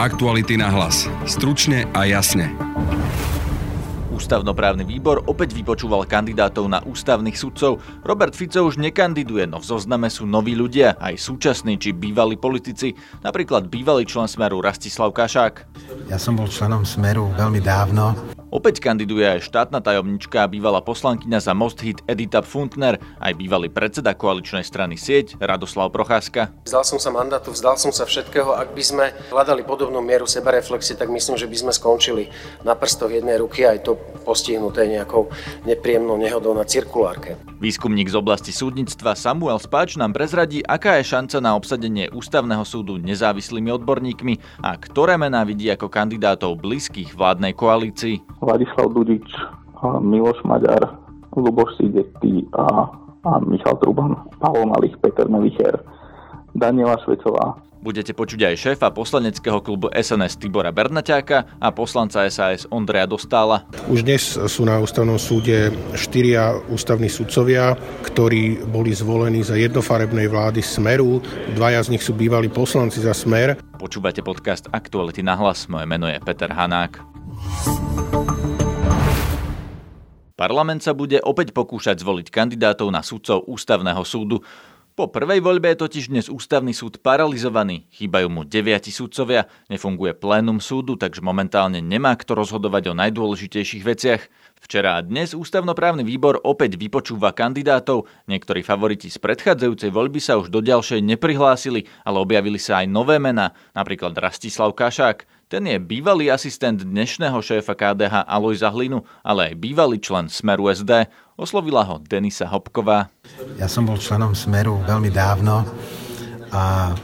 Aktuality na hlas. Stručne a jasne. Ústavnoprávny výbor opäť vypočúval kandidátov na ústavných sudcov. Robert Fico už nekandiduje, no v zozname sú noví ľudia, aj súčasní či bývalí politici, napríklad bývalý člen Smeru Rastislav Kaššák. Ja som bol členom Smeru veľmi dávno. Opäť kandiduje aj štátna tajomnička a bývalá poslankyňa za Most-Híd Edita Pfundtner, aj bývalý predseda koaličnej strany Sieť Radoslav Procházka. Vzdal som sa mandátu, vzdal som sa všetkého. Ak by sme hľadali podobnú mieru sebareflexie, tak myslím, že by sme skončili na prstoch jednej ruky, aj to postihnuté nejakou nepríjemnou nehodou na cirkulárke. Výskumník z oblasti súdnictva Samuel Spáč nám prezradí, aká je šanca na obsadenie ústavného súdu nezávislými odborníkmi a ktoré mená vidí ako kandidátov blízkych vládnej koalícii. Vladislav Dudič, Miloš Maďar, Ľuboš Szigeti a Michal Truban, Pavol Malík, Peter Melicher, Daniela Švecová. Budete počuť aj šéfa poslaneckého klubu SNS Tibora Bernaťáka a poslanca SaS Ondreja Dostála. Už dnes sú na ústavnom súde 4 ústavní sudcovia, ktorí boli zvolení za jednofarebnej vlády Smeru. 2 z nich sú bývalí poslanci za Smer. Počúvate podcast Aktuality na hlas. Moje meno je Peter Hanák. Parlament sa bude opäť pokúšať zvoliť kandidátov na sudcov ústavného súdu. Po prvej voľbe je totiž dnes ústavný súd paralizovaný, chýbajú mu 9 sudcovia, nefunguje plénum súdu, takže momentálne nemá kto rozhodovať o najdôležitejších veciach. Včera a dnes ústavnoprávny výbor opäť vypočúva kandidátov, niektorí favoriti z predchádzajúcej voľby sa už do ďalšej neprihlásili, ale objavili sa aj nové mená, napríklad Rastislav Kaššák. Ten je bývalý asistent dnešného šéfa KDH Alojza Hlinu, ale aj bývalý člen Smeru SD. Oslovila ho Denisa Hopková. Ja som bol členom Smeru veľmi dávno a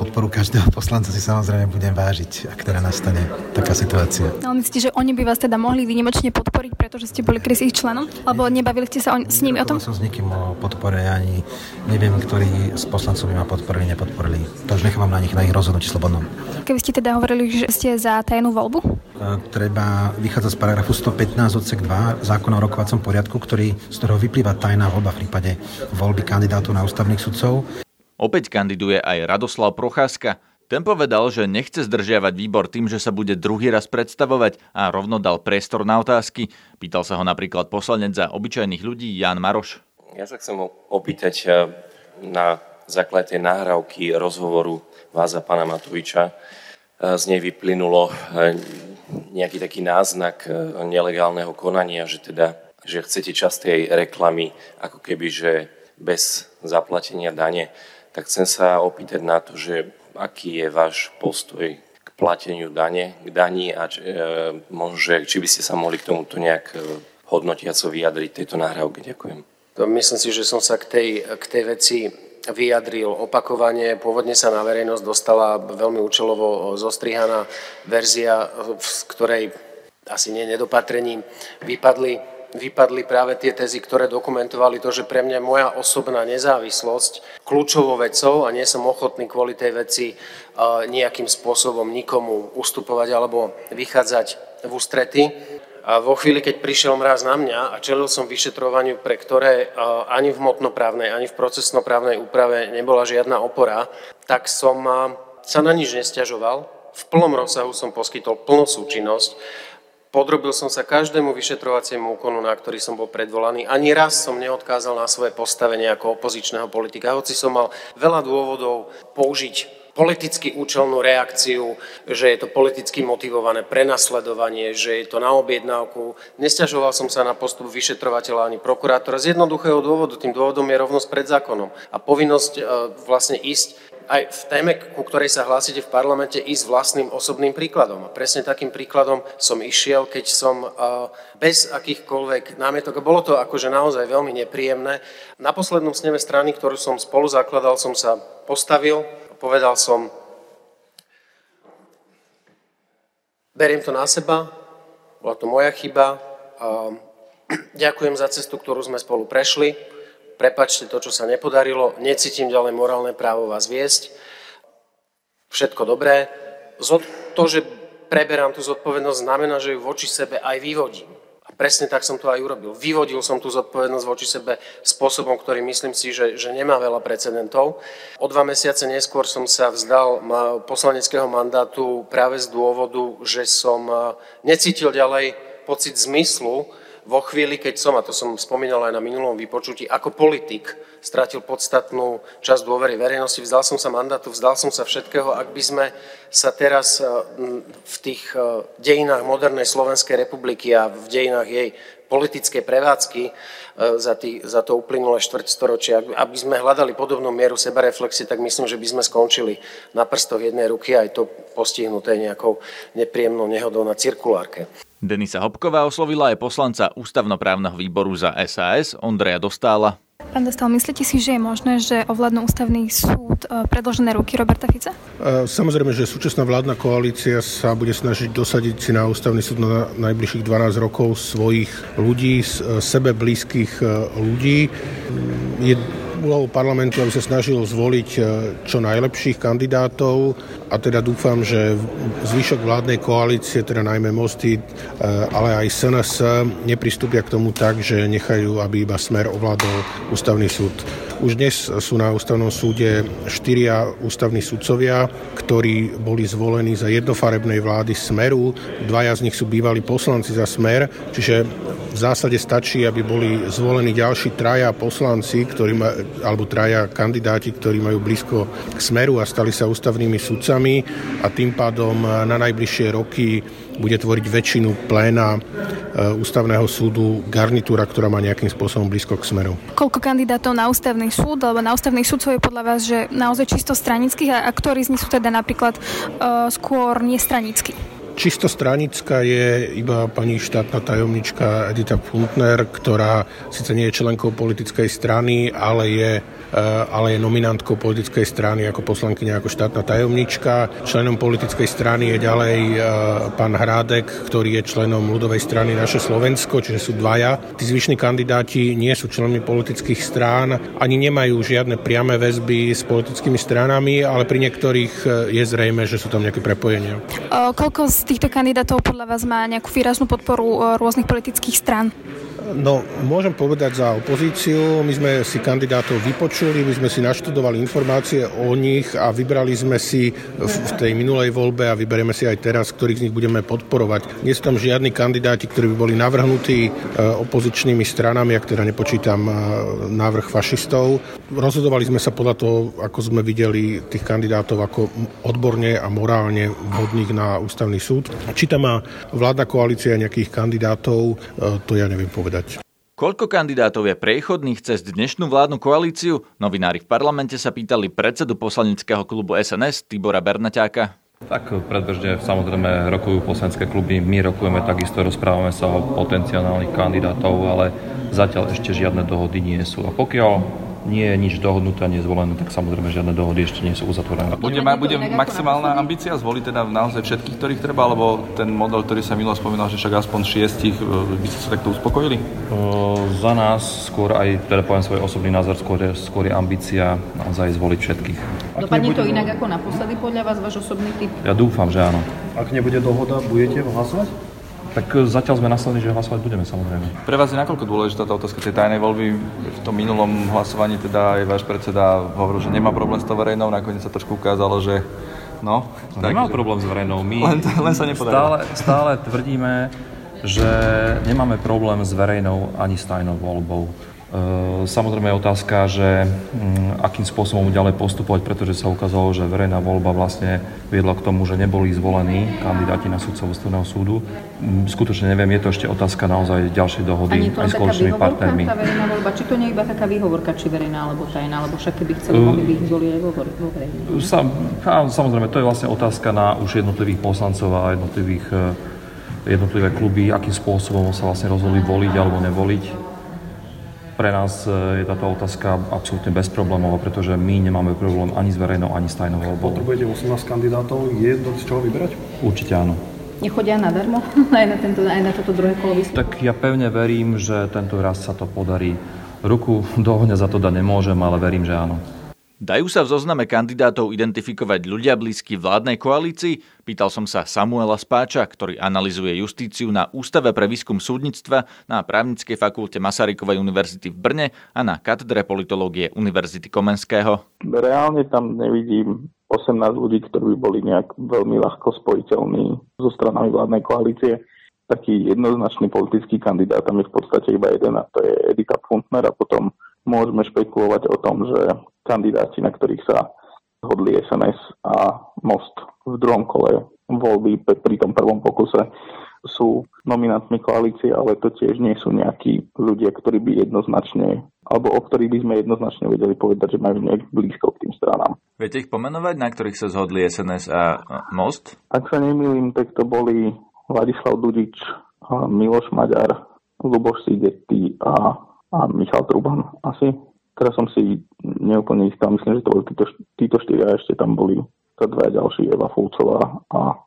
podporu každého poslanca si samozrejme budem vážiť, ak teda nastane taká situácia. No, myslíte, že oni by vás teda mohli výnimočne podporiť, pretože ste boli kedy ich členom? Alebo nebavili ste sa s nimi o tom? Ja som s nikým o podpore, ani neviem, ktorý z poslancov by ma podporili, nepodporili. To už nechávam na nich, na ich rozhodnutí slobodnom. Keby ste teda hovorili, že ste za tajnú voľbu? Treba vychádzať z paragrafu 115 odsek 2 zákona o rokovacom poriadku, z ktorého vyplýva tajná voľba v prípade voľby kandidátov na ústavných sudcov. Opäť kandiduje aj Radoslav Procházka. Ten povedal, že nechce zdržiavať výbor tým, že sa bude druhý raz predstavovať a rovno dal priestor na otázky. Pýtal sa ho napríklad poslanec za obyčajných ľudí Ján Marosz. Ja sa chcem opýtať na základe nahrávky rozhovoru vás a pána Matoviča. Z nej vyplynulo nejaký taký náznak nelegálneho konania, že chcete častej reklamy, ako keby, že bez zaplatenia dane. Tak chcem sa opýtať na to, že aký je váš postoj k plateniu daní a či by ste sa mohli k tomuto nejak hodnotiaco vyjadriť tejto nahrávke. Ďakujem. Myslím si, že som sa k tej veci vyjadril opakovane. Pôvodne sa na verejnosť dostala veľmi účelovo zostrihaná verzia, v ktorej asi nedopatrením vypadli práve tie tezy, ktoré dokumentovali to, že pre mňa moja osobná nezávislosť kľúčovou vecou a nie som ochotný kvôli tej veci nejakým spôsobom nikomu ustupovať alebo vychádzať v ústrety. A vo chvíli, keď prišiel mraz na mňa a čelil som vyšetrovaniu, pre ktoré ani v hmotnoprávnej, ani v procesnoprávnej úprave nebola žiadna opora, tak som sa na nič nesťažoval. V plnom rozsahu som poskytol plnú súčinnosť. Podrobil som sa každému vyšetrovaciemu úkonu, na ktorý som bol predvolaný. Ani raz som neodkázal na svoje postavenie ako opozičného politika, hoci som mal veľa dôvodov použiť politicky účelnú reakciu, že je to politicky motivované prenasledovanie, že je to na objednávku. Nesťažoval som sa na postup vyšetrovateľa ani prokurátora z jednoduchého dôvodu. Tým dôvodom je rovnosť pred zákonom a povinnosť vlastne ísť aj v téme, ku ktorej sa hlásite v parlamente, ísť vlastným osobným príkladom. A presne takým príkladom som išiel, keď som bez akýchkoľvek námietok, a bolo to akože naozaj veľmi nepríjemné, na poslednom sneme strany, ktorú som spolu zakladal, som sa postavil. Povedal som, beriem to na seba, bola to moja chyba, ďakujem za cestu, ktorú sme spolu prešli, prepáčte to, čo sa nepodarilo, necítim ďalej morálne právo vás viesť, všetko dobré. To, že preberám tú zodpovednosť, znamená, že ju voči sebe aj vyvodím. presne tak som to aj urobil. Vyvodil som tú zodpovednosť voči sebe spôsobom, ktorý myslím si, že nemá veľa precedentov. O 2 mesiace neskôr som sa vzdal poslaneckého mandátu práve z dôvodu, že som necítil ďalej pocit zmyslu vo chvíli, keď som, a to som spomínal aj na minulom vypočutí, ako politik stratil podstatnú časť dôvery verejnosti, vzdal som sa mandátu, vzdal som sa všetkého. Ak by sme sa teraz v tých dejinách modernej Slovenskej republiky a v dejinách jej politickej prevádzky za to uplynulé štvrťstoročie, aby sme hľadali podobnú mieru sebareflexie, tak myslím, že by sme skončili na prstoch jednej ruky, aj to postihnuté nejakou nepríjemnou nehodou na cirkulárke. Denisa Hopková oslovila aj poslanca ústavnoprávneho výboru za SaS Ondreja Dostála. Pán Dostál, myslíte si, že je možné, že ovládnu ústavný súd predĺžené ruky Roberta Fica? Samozrejme, že súčasná vládna koalícia sa bude snažiť dosadiť si na ústavný súd na najbližších 12 rokov svojich ľudí, sebe blízkych ľudí. Je úlohou parlamentu, aby sa snažil zvoliť čo najlepších kandidátov a teda dúfam, že zvyšok vládnej koalície, teda najmä Most-Híd, ale aj SNS nepristúpia k tomu tak, že nechajú, aby iba Smer ovládol ústavný súd. Už dnes sú na ústavnom súde 4 ústavní sudcovia, ktorí boli zvolení za jednofarebnej vlády Smeru. 2 z nich sú bývalí poslanci za Smer, čiže v zásade stačí, aby boli zvolení ďalší 3 poslanci, alebo 3 kandidáti, ktorí majú blízko k Smeru a stali sa ústavnými sudcami a tým pádom na najbližšie roky bude tvoriť väčšinu pléna ústavného súdu garnitúra, ktorá má nejakým spôsobom blízko k Smeru. Koľko kandidátov na ústavný súd, alebo na ústavných súdcov je podľa vás, že naozaj čisto stranických a ktorí z nich sú teda napríklad skôr nestranickí? Čisto stranická je iba pani štátna tajomnička Edita Pfundtner, ktorá síce nie je členkou politickej strany, ale je nominantkou politickej strany ako poslankyňa, ako štátna tajomnička. Členom politickej strany je ďalej pán Hrádek, ktorý je členom ľudovej strany Naše Slovensko, čiže sú 2. Tí zvyšní kandidáti nie sú členmi politických strán, ani nemajú žiadne priame väzby s politickými stranami, ale pri niektorých je zrejme, že sú tam nejaké prepojenia. Koľko z týchto kandidátov podľa vás má nejakú výraznú podporu rôznych politických strán? No, môžem povedať za opozíciu. My sme si kandidátov vypočuli, my sme si naštudovali informácie o nich a vybrali sme si v tej minulej voľbe a vyberieme si aj teraz, ktorých z nich budeme podporovať. Nie sú tam žiadni kandidáti, ktorí by boli navrhnutí opozičnými stranami, ak teda nepočítam návrh fašistov. Rozhodovali sme sa podľa toho, ako sme videli tých kandidátov ako odborne a morálne vhodných na ústavný súd. Či tam má vládna koalícia nejakých kandidátov, to ja neviem povedať. Koľko kandidátov je prechodných cez dnešnú vládnu koalíciu? Novinári v parlamente sa pýtali predsedu poslaneckého klubu SNS Tibora Bernaťáka. Tak predbežne samozrejme rokujú poslanecké kluby, my rokujeme takisto, rozprávame sa o potenciálnych kandidátov, ale zatiaľ ešte žiadne dohody nie sú. A pokiaľ nie je nič dohodnuté a nezvolené, tak samozrejme žiadne dohody ešte nie sú uzatvorené. Bude maximálna ambícia zvoliť teda naozaj všetkých, ktorých treba, alebo ten model, ktorý sa Milo spomínal, že však aspoň 6 by ste sa takto uspokojili? Za nás skôr aj, teda poviem svoj osobný názor, skôr je ambícia naozaj zvoliť všetkých. Dopadne to inak ako naposledy podľa vás, váš osobný typ? Ja dúfam, že áno. Ak nebude dohoda, budete hlasovať? Tak zatiaľ sme nastavili, že hlasovať budeme, samozrejme. Pre vás je nakoľko dôležitá tá otázka tej tajnej voľby? V tom minulom hlasovaní teda aj váš predseda hovoril, že nemá problém s tou verejnou, nakoniec sa trošku ukázalo, že nemá problém s verejnou. My len sa nepodarilo. Stále tvrdíme, že nemáme problém s verejnou ani s tajnou voľbou. Samozrejme je otázka, že akým spôsobom ďalej postupovať, pretože sa ukázalo, že verejná voľba vlastne viedla k tomu, že neboli zvolení kandidáti na sudcov ústavného súdu. Skutočne neviem, je to ešte otázka naozaj ďalšej dohody aj s koaličnými partnermi. Tá verejná voľba, či to nie je iba taká výhovorka, či verejná alebo tajná, alebo však keby chceli, mohli by ich zvoliť aj vo verejnej. Samozrejme, to je vlastne otázka na už jednotlivých poslancov a jednotlivé kluby, akým spôsobom sa vlastne rozhodli voliť alebo nevoliť. Pre nás je táto otázka absolútne bezproblémová, pretože my nemáme problém ani s verejnou, ani s tajnou voľbou. Potrebujete 18 kandidátov, je z čoho vyberať? Určite áno. Nechodia nadarmo aj na toto druhé kolo výsledky? Tak ja pevne verím, že tento raz sa to podarí. Ruku do ohňa za to dať nemôžem, ale verím, že áno. Dajú sa v zozname kandidátov identifikovať ľudia blízky vládnej koalícii? Pýtal som sa Samuela Spáča, ktorý analyzuje justíciu na Ústave pre výskum súdnictva, na Právnickej fakulte Masarykovej univerzity v Brne a na katedre politológie Univerzity Komenského. Reálne tam nevidím 18 ľudí, ktorí by boli nejak veľmi ľahko spojiteľní so stranami vládnej koalície. Taký jednoznačný politický kandidát tam je v podstate iba jeden, a to je Edita Pfundtner, a potom môžeme špekulovať o tom, že kandidáti, na ktorých sa zhodli SNS a Most v druhom kole voľby pri tom prvom pokuse, sú nominantmi koalície, ale to tiež nie sú nejakí ľudia, ktorí by jednoznačne, alebo o ktorých by sme jednoznačne vedeli povedať, že majú nejak blízko k tým stranám. Viete ich pomenovať, na ktorých sa zhodli SNS a Most? Ak sa nemýlim, tak to boli Vladislav Dudič, Miloš Maďar, Ľuboš Szigeti a Michal Truban asi. Teraz som si neúplne istý, myslím, že to boli títo štyria, ešte tam boli to dva ďalší, Eva Fulcová a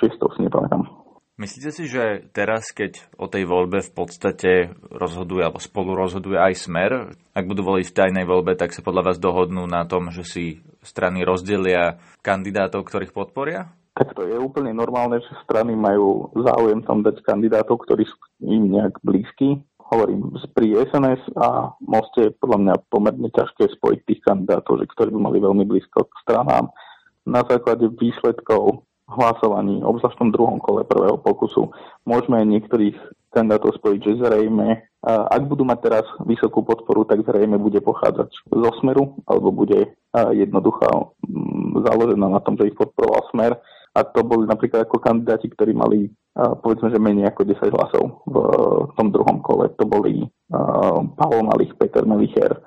šestou si nepamätám. Myslíte si, že teraz, keď o tej voľbe v podstate rozhoduje alebo spolu rozhoduje aj Smer, ak budú voliť v tajnej voľbe, tak sa podľa vás dohodnú na tom, že si strany rozdelia kandidátov, ktorých podporia? Tak to je úplne normálne, že strany majú záujem tam dať kandidátov, ktorí sú im nejak blízky. Hovorím, pri SNS a Moste je podľa mňa pomerne ťažké spojiť tých kandidátov, ktorí by mali veľmi blízko k stranám. Na základe výsledkov hlasovaní, obzvlášť v tom druhom kole prvého pokusu, môžeme aj niektorých kandidátov spojiť, že zrejme, ak budú mať teraz vysokú podporu, tak zrejme bude pochádzať zo Smeru, alebo bude jednoducho založená na tom, že ich podporoval Smer. A to boli napríklad ako kandidáti, ktorí mali, povedzme, že menej ako 10 hlasov v tom druhom kole. To boli Pavol Malík, Peter Melicher,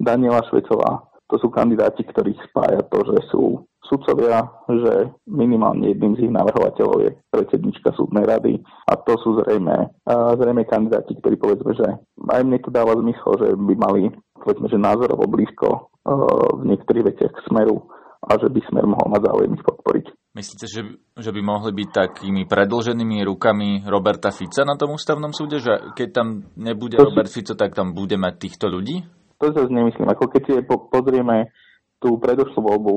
Daniela Švecová. To sú kandidáti, ktorých spája to, že sú sudcovia, že minimálne jedným z ich navrhovateľov je predsednička súdnej rady. A to sú zrejme kandidáti, ktorí, povedzme, že aj mne to dáva zmysel, že by mali, povedzme, že názorovo blízko v niektorých veciach k Smeru a že by Smer mohol mať záujem ich podporiť. Myslíte, že by mohli byť takými predĺženými rukami Roberta Fica na tom ústavnom súde? Že keď tam nebude Robert Fico, tak tam bude mať týchto ľudí? To sa nemyslím. Ako keď si pozrieme tú predošlú voľbu,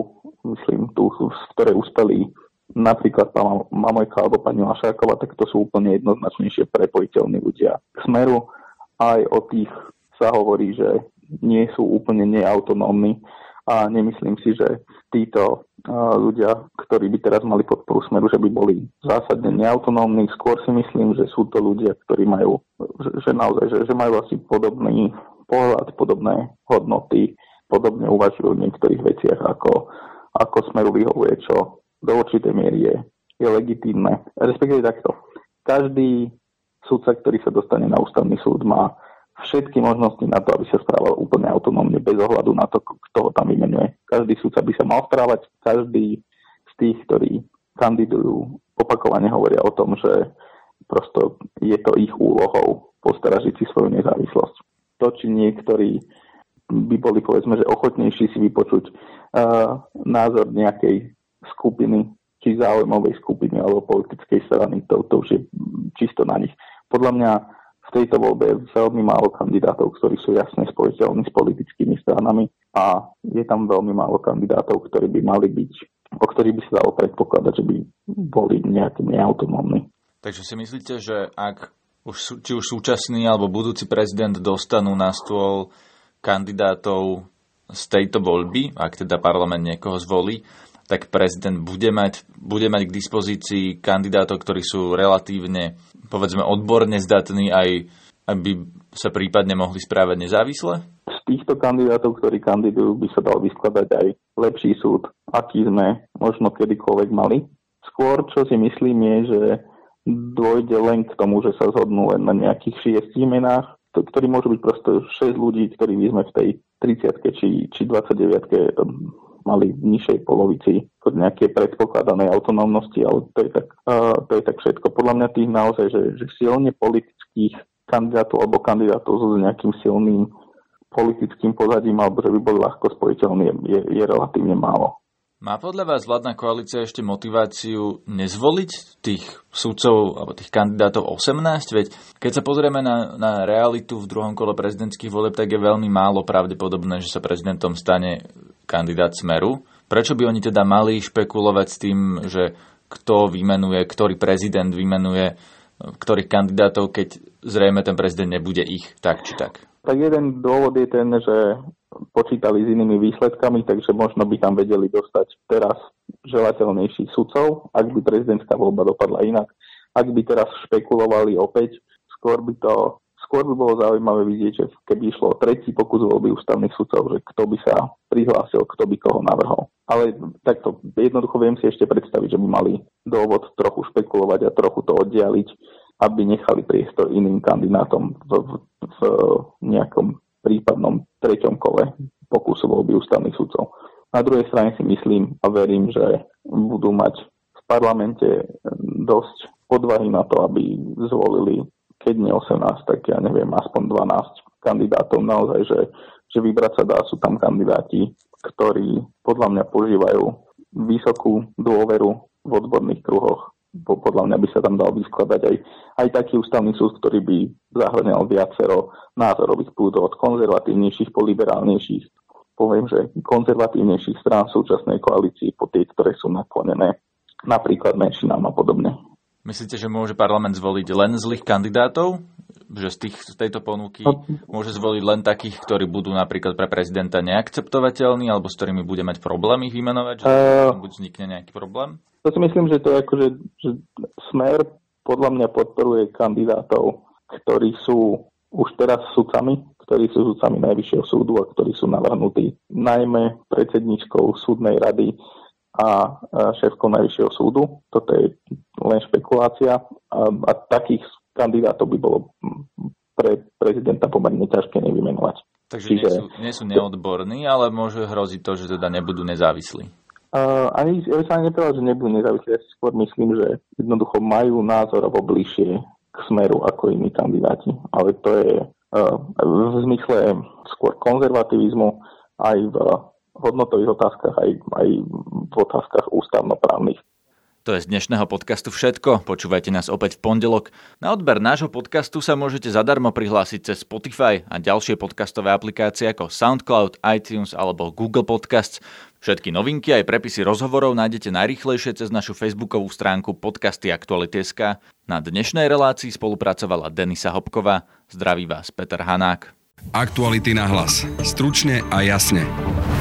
myslím, tú, v ktorej uspeli napríklad pán Mamojka alebo pani Lašáková, tak to sú úplne jednoznačnejšie prepojiteľní ľudia k Smeru. Aj o tých sa hovorí, že nie sú úplne neautonómni. A nemyslím si, že títo ľudia, ktorí by teraz mali podporu Smeru, že by boli zásadne neautonómni. Skôr si myslím, že sú to ľudia, ktorí majú, že naozaj, že majú asi podobný pohľad, podobné hodnoty, podobne uvažujú v niektorých veciach, ako Smeru vyhovuje, čo do určitej miery je legitímne. Respektíve takto. Každý sudca, ktorý sa dostane na ústavný súd, má všetky možnosti na to, aby sa správal úplne autonómne, bez ohľadu na to, kto ho tam vymenuje. Každý sudca by sa mal správať, každý z tých, ktorí kandidujú, opakovane hovoria o tom, že prosto je to ich úlohou postaražiť si svoju nezávislosť. To, či niektorí by boli, povedzme, že ochotnejší si vypočuť názor nejakej skupiny, či záujmovej skupiny alebo politickej strany, to už je čisto na nich. Podľa mňa v tejto voľbe je veľmi málo kandidátov, ktorí sú jasne spojiteľní s politickými stranami, a je tam veľmi málo kandidátov, ktorí by mali byť, o ktorých by sa dalo predpokladať, že by boli nejaké neautonómni. Takže si myslíte, že ak už, či už súčasný alebo budúci prezident dostanú na stôl kandidátov z tejto voľby, ak teda parlament niekoho zvolí, tak prezident bude mať k dispozícii kandidátov, ktorí sú relatívne, povedzme, odborne zdatní, aj aby sa prípadne mohli správať nezávisle? Z týchto kandidátov, ktorí kandidujú, by sa dal vyskladať aj lepší súd, aký sme možno kedykoľvek mali. Skôr, čo si myslím, je, že dôjde len k tomu, že sa zhodnú len na nejakých 6 menách, ktorí môžu byť prosto 6 ľudí, ktorí by sme v tej 30-ke či 29-ke mali v nižšej polovici od nejakej predpokladanej autonómnosti, ale to je tak všetko. Podľa mňa tých naozaj, že silne politických kandidátov alebo kandidátov s nejakým silným politickým pozadím, alebo že by boli ľahko spojiteľní, je relatívne málo. Má podľa vás vládna koalícia ešte motiváciu nezvoliť tých sudcov alebo tých kandidátov 18? Veď keď sa pozrieme na realitu v druhom kole prezidentských volieb, tak je veľmi málo pravdepodobné, že sa prezidentom stane kandidát Smeru. Prečo by oni teda mali špekulovať s tým, že kto vymenuje, ktorý prezident vymenuje ktorých kandidátov, keď zrejme ten prezident nebude ich tak či tak? Tak jeden dôvod je ten, že počítali s inými výsledkami, takže možno by tam vedeli dostať teraz želateľnejších sudcov, ak by prezidentská voľba dopadla inak. Ak by teraz špekulovali opäť, skôr by bolo zaujímavé vidieť, že keby išlo o tretí pokus voľby ústavných sudcov, že kto by sa prihlásil, kto by koho navrhol. Ale takto jednoducho viem si ešte predstaviť, že by mali dôvod trochu špekulovať a trochu to oddialiť, aby nechali priestor iným kandidátom v nejakom prípadnom treťom kole pokusu voľby ústavných sudcov. Na druhej strane si myslím a verím, že budú mať v parlamente dosť odvahy na to, aby zvolili, keď nie 18, tak ja neviem, aspoň 12 kandidátov. Naozaj, že vybrať sa dá, sú tam kandidáti, ktorí podľa mňa požívajú vysokú dôveru v odborných kruhoch. Podľa mňa by sa tam dal vyskladať aj taký ústavný súd, ktorý by zahrňal viacero názorových prúdov od konzervatívnejších po liberálnejších. Poviem, že konzervatívnejších strán súčasnej koalícii po tie, ktoré sú naklonené napríklad menšinám a podobne. Myslíte, že môže parlament zvoliť len zlých kandidátov? Že z tejto ponuky môže zvoliť len takých, ktorí budú napríklad pre prezidenta neakceptovateľní alebo s ktorými bude mať problém ich vymenovať? Že tam buď vznikne nejaký problém? To si myslím, že to je akože, že Smer podľa mňa podporuje kandidátov, ktorí sú už teraz sudcami, ktorí sú sudcami Najvyššieho súdu a ktorí sú navrhnutí najmä predsedníčkou súdnej rady a šéfkou Najvyššieho súdu. Toto je len špekulácia a takých kandidátov by bolo pre prezidenta pomerne ťažké nevymenovať. Takže nie sú neodborní, ale môže hroziť to, že teda nebudú nezávislí. Ani ja by sa nepovedal, že nebudú nezávislí. Ja si skôr myslím, že jednoducho majú názorovo bližšie k Smeru ako iní kandidáti. Ale to je v zmysle skôr konzervativizmu aj v hodnotových otázkach, aj v otázkach ústavnoprávnych. To je z dnešného podcastu všetko. Počúvajte nás opäť v pondelok. Na odber nášho podcastu sa môžete zadarmo prihlásiť cez Spotify a ďalšie podcastové aplikácie ako SoundCloud, iTunes alebo Google Podcasts. Všetky novinky aj prepisy rozhovorov nájdete najrýchlejšie cez našu facebookovú stránku Podcasty Aktuality.sk. Na dnešnej relácii spolupracovala Denisa Hopková. Zdraví vás Peter Hanák. Aktuality na hlas. Stručne a jasne.